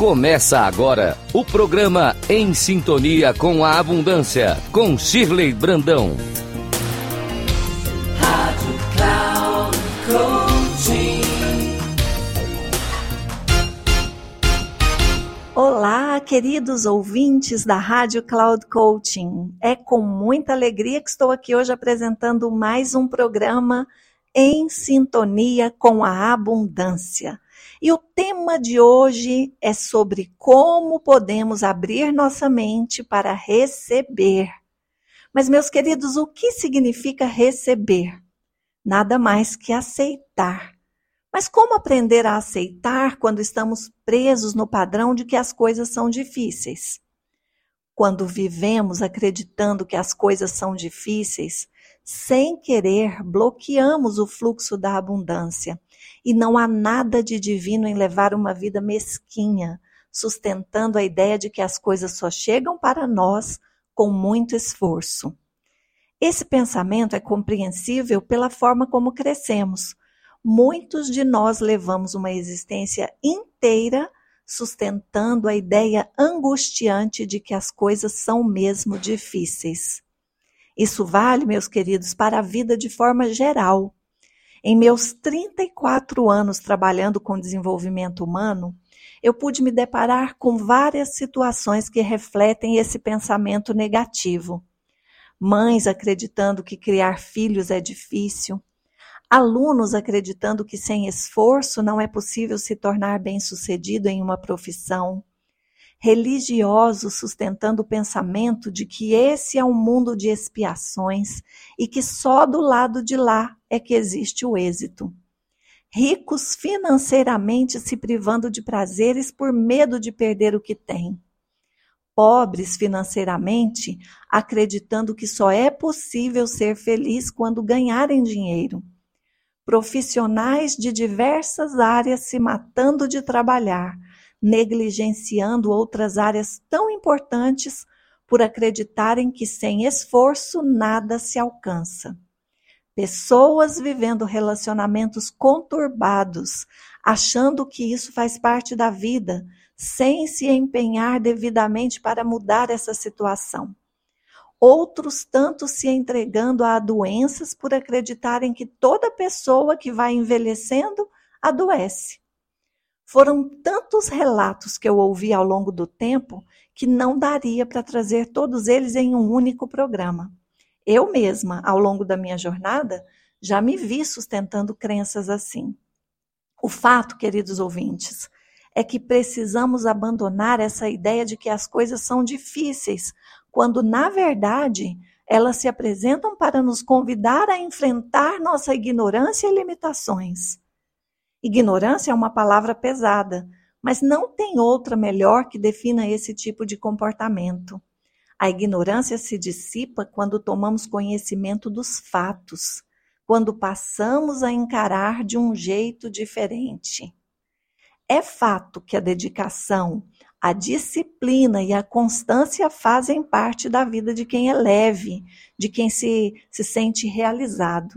Começa agora o programa Em Sintonia com a Abundância, com Shirley Brandão. Rádio Cloud Coaching. Olá, queridos ouvintes da Rádio Cloud Coaching. É com muita alegria que estou aqui hoje apresentando mais um programa Em Sintonia com a Abundância. E o tema de hoje é sobre como podemos abrir nossa mente para receber. Mas, meus queridos, o que significa receber? Nada mais que aceitar. Mas como aprender a aceitar quando estamos presos no padrão de que as coisas são difíceis? Quando vivemos acreditando que as coisas são difíceis, sem querer, bloqueamos o fluxo da abundância. E não há nada de divino em levar uma vida mesquinha, sustentando a ideia de que as coisas só chegam para nós com muito esforço. Esse pensamento é compreensível pela forma como crescemos. Muitos de nós levamos uma existência inteira sustentando a ideia angustiante de que as coisas são mesmo difíceis. Isso vale, meus queridos, para a vida de forma geral. Em meus 34 anos trabalhando com desenvolvimento humano, eu pude me deparar com várias situações que refletem esse pensamento negativo. Mães acreditando que criar filhos é difícil, alunos acreditando que sem esforço não é possível se tornar bem-sucedido em uma profissão, religiosos sustentando o pensamento de que esse é um mundo de expiações e que só do lado de lá é que existe o êxito. Ricos financeiramente se privando de prazeres por medo de perder o que têm. Pobres financeiramente acreditando que só é possível ser feliz quando ganharem dinheiro. Profissionais de diversas áreas se matando de trabalhar, negligenciando outras áreas tão importantes por acreditarem que sem esforço nada se alcança. Pessoas vivendo relacionamentos conturbados, achando que isso faz parte da vida, sem se empenhar devidamente para mudar essa situação. Outros tantos se entregando a doenças por acreditarem que toda pessoa que vai envelhecendo adoece. Foram tantos relatos que eu ouvi ao longo do tempo que não daria para trazer todos eles em um único programa. Eu mesma, ao longo da minha jornada, já me vi sustentando crenças assim. O fato, queridos ouvintes, é que precisamos abandonar essa ideia de que as coisas são difíceis, quando, na verdade, elas se apresentam para nos convidar a enfrentar nossa ignorância e limitações. Ignorância é uma palavra pesada, mas não tem outra melhor que defina esse tipo de comportamento. A ignorância se dissipa quando tomamos conhecimento dos fatos, quando passamos a encarar de um jeito diferente. É fato que a dedicação, a disciplina e a constância fazem parte da vida de quem é leve, de quem se sente realizado.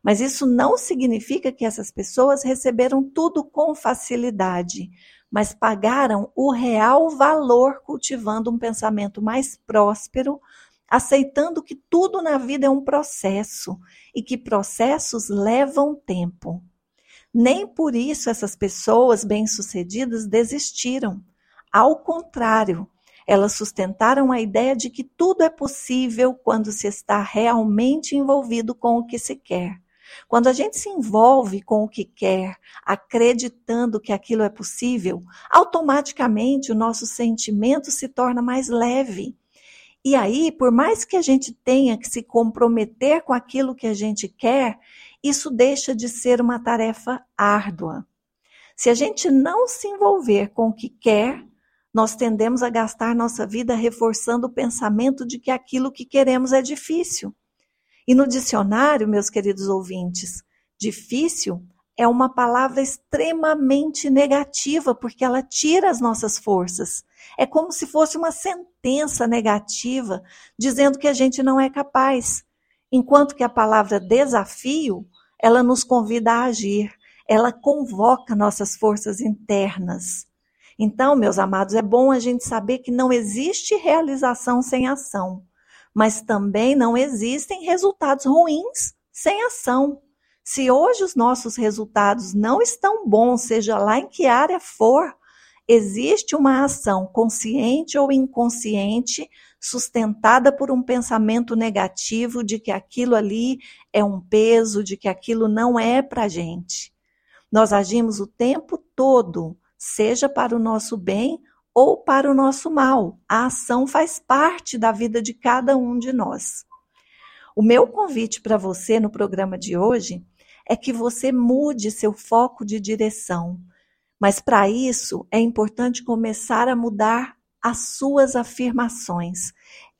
Mas isso não significa que essas pessoas receberam tudo com facilidade, mas pagaram o real valor cultivando um pensamento mais próspero, aceitando que tudo na vida é um processo e que processos levam tempo. Nem por isso essas pessoas bem-sucedidas desistiram. Ao contrário, elas sustentaram a ideia de que tudo é possível quando se está realmente envolvido com o que se quer. Quando a gente se envolve com o que quer, acreditando que aquilo é possível, automaticamente o nosso sentimento se torna mais leve. E aí, por mais que a gente tenha que se comprometer com aquilo que a gente quer, isso deixa de ser uma tarefa árdua. Se a gente não se envolver com o que quer, nós tendemos a gastar nossa vida reforçando o pensamento de que aquilo que queremos é difícil. E no dicionário, meus queridos ouvintes, difícil é uma palavra extremamente negativa, porque ela tira as nossas forças. É como se fosse uma sentença negativa, dizendo que a gente não é capaz. Enquanto que a palavra desafio, ela nos convida a agir, ela convoca nossas forças internas. Então, meus amados, é bom a gente saber que não existe realização sem ação, mas também não existem resultados ruins sem ação. Se hoje os nossos resultados não estão bons, seja lá em que área for, existe uma ação consciente ou inconsciente sustentada por um pensamento negativo de que aquilo ali é um peso, de que aquilo não é para a gente. Nós agimos o tempo todo, seja para o nosso bem ou para o nosso mal. A ação faz parte da vida de cada um de nós. O meu convite para você no programa de hoje é que você mude seu foco de direção. Mas para isso é importante começar a mudar as suas afirmações.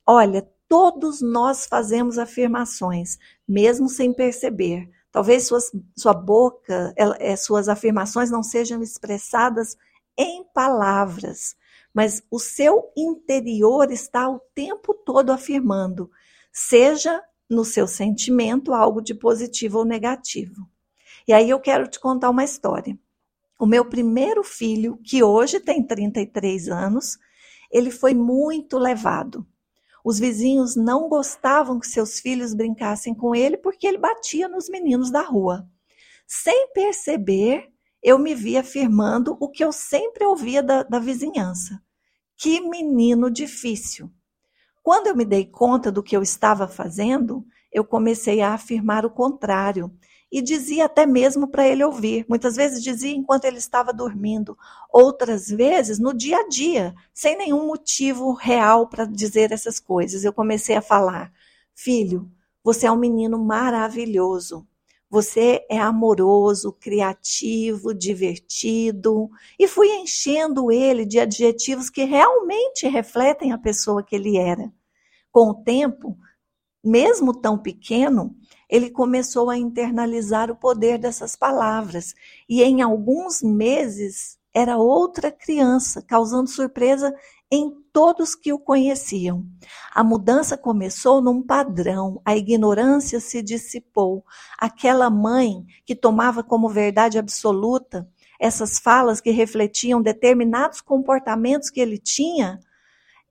Olha, todos nós fazemos afirmações, mesmo sem perceber. Talvez sua boca, suas afirmações não sejam expressadas em palavras, mas o seu interior está o tempo todo afirmando, seja no seu sentimento algo de positivo ou negativo. E aí eu quero te contar uma história. O meu primeiro filho, que hoje tem 33 anos, ele foi muito levado. Os vizinhos não gostavam que seus filhos brincassem com ele porque ele batia nos meninos da rua. Sem perceber, eu me vi afirmando o que eu sempre ouvia da vizinhança. Que menino difícil! Quando eu me dei conta do que eu estava fazendo, eu comecei a afirmar o contrário. E dizia até mesmo para ele ouvir. Muitas vezes dizia enquanto ele estava dormindo. Outras vezes, no dia a dia, sem nenhum motivo real para dizer essas coisas. Eu comecei a falar, filho, você é um menino maravilhoso. Você é amoroso, criativo, divertido. E fui enchendo ele de adjetivos que realmente refletem a pessoa que ele era. Com o tempo, mesmo tão pequeno, ele começou a internalizar o poder dessas palavras. E em alguns meses era outra criança, causando surpresa em todos que o conheciam. A mudança começou num padrão, a ignorância se dissipou. Aquela mãe que tomava como verdade absoluta essas falas que refletiam determinados comportamentos que ele tinha,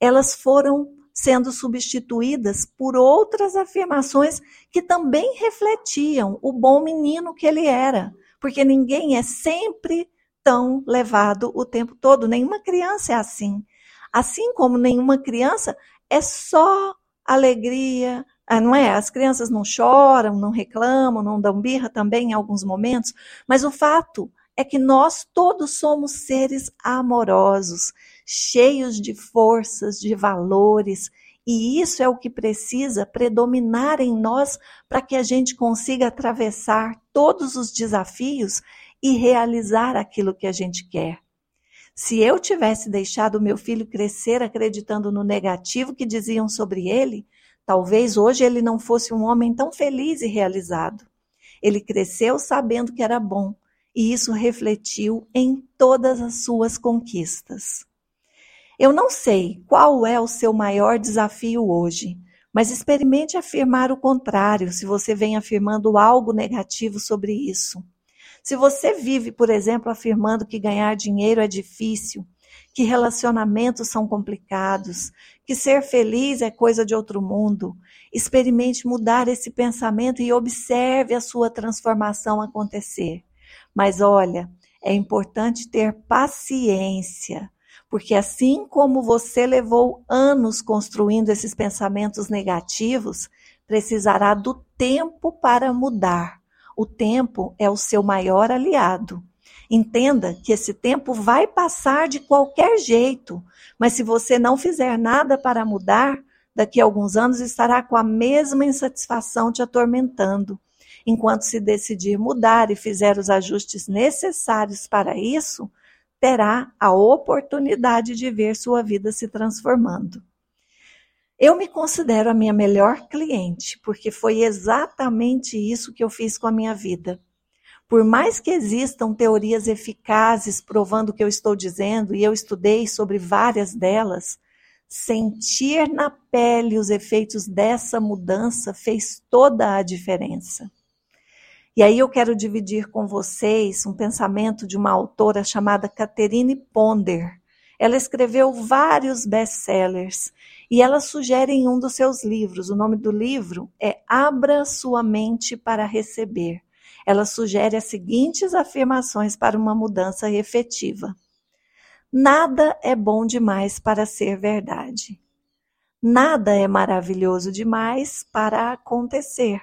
elas foram sendo substituídas por outras afirmações que também refletiam o bom menino que ele era, porque ninguém é sempre tão levado o tempo todo, nenhuma criança é assim. Assim como nenhuma criança é só alegria, não é? As crianças não choram, não reclamam, não dão birra também em alguns momentos, mas o fato é que nós todos somos seres amorosos, cheios de forças, de valores, e isso é o que precisa predominar em nós para que a gente consiga atravessar todos os desafios e realizar aquilo que a gente quer. Se eu tivesse deixado meu filho crescer acreditando no negativo que diziam sobre ele, talvez hoje ele não fosse um homem tão feliz e realizado. Ele cresceu sabendo que era bom, e isso refletiu em todas as suas conquistas. Eu não sei qual é o seu maior desafio hoje, mas experimente afirmar o contrário se você vem afirmando algo negativo sobre isso. Se você vive, por exemplo, afirmando que ganhar dinheiro é difícil, que relacionamentos são complicados, que ser feliz é coisa de outro mundo, experimente mudar esse pensamento e observe a sua transformação acontecer. Mas olha, é importante ter paciência. Porque assim como você levou anos construindo esses pensamentos negativos, precisará do tempo para mudar. O tempo é o seu maior aliado. Entenda que esse tempo vai passar de qualquer jeito, mas se você não fizer nada para mudar, daqui a alguns anos estará com a mesma insatisfação te atormentando. Enquanto se decidir mudar e fizer os ajustes necessários para isso, terá a oportunidade de ver sua vida se transformando. Eu me considero a minha melhor cliente, porque foi exatamente isso que eu fiz com a minha vida. Por mais que existam teorias eficazes provando o que eu estou dizendo, e eu estudei sobre várias delas, sentir na pele os efeitos dessa mudança fez toda a diferença. E aí eu quero dividir com vocês um pensamento de uma autora chamada Catherine Ponder. Ela escreveu vários best-sellers e ela sugere em um dos seus livros. O nome do livro é Abra Sua Mente para Receber. Ela sugere as seguintes afirmações para uma mudança efetiva. Nada é bom demais para ser verdade. Nada é maravilhoso demais para acontecer.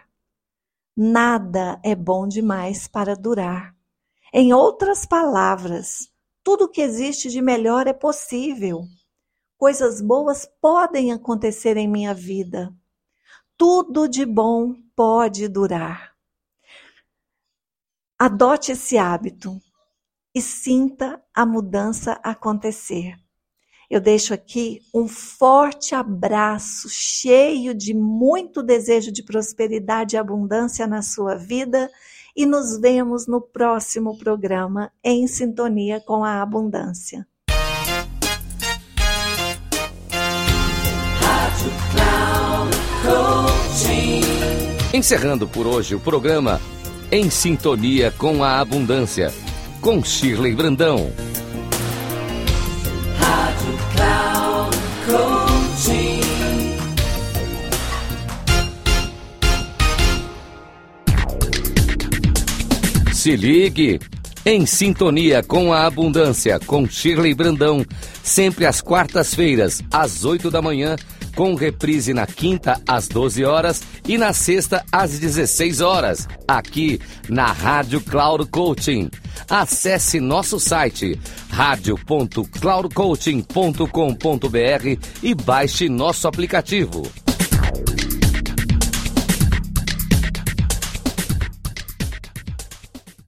Nada é bom demais para durar. Em outras palavras, tudo que existe de melhor é possível. Coisas boas podem acontecer em minha vida. Tudo de bom pode durar. Adote esse hábito e sinta a mudança acontecer. Eu deixo aqui um forte abraço, cheio de muito desejo de prosperidade e abundância na sua vida. E nos vemos no próximo programa Em Sintonia com a Abundância. Encerrando por hoje o programa Em Sintonia com a Abundância, com Shirley Brandão. Se ligue Em Sintonia com a Abundância, com Shirley Brandão, sempre às quartas-feiras, às 8 da manhã, com reprise na quinta, às 12 horas e na sexta, às 16 horas, aqui na Rádio Cloud Coaching. Acesse nosso site radio.cloudcoaching.com.br e baixe nosso aplicativo.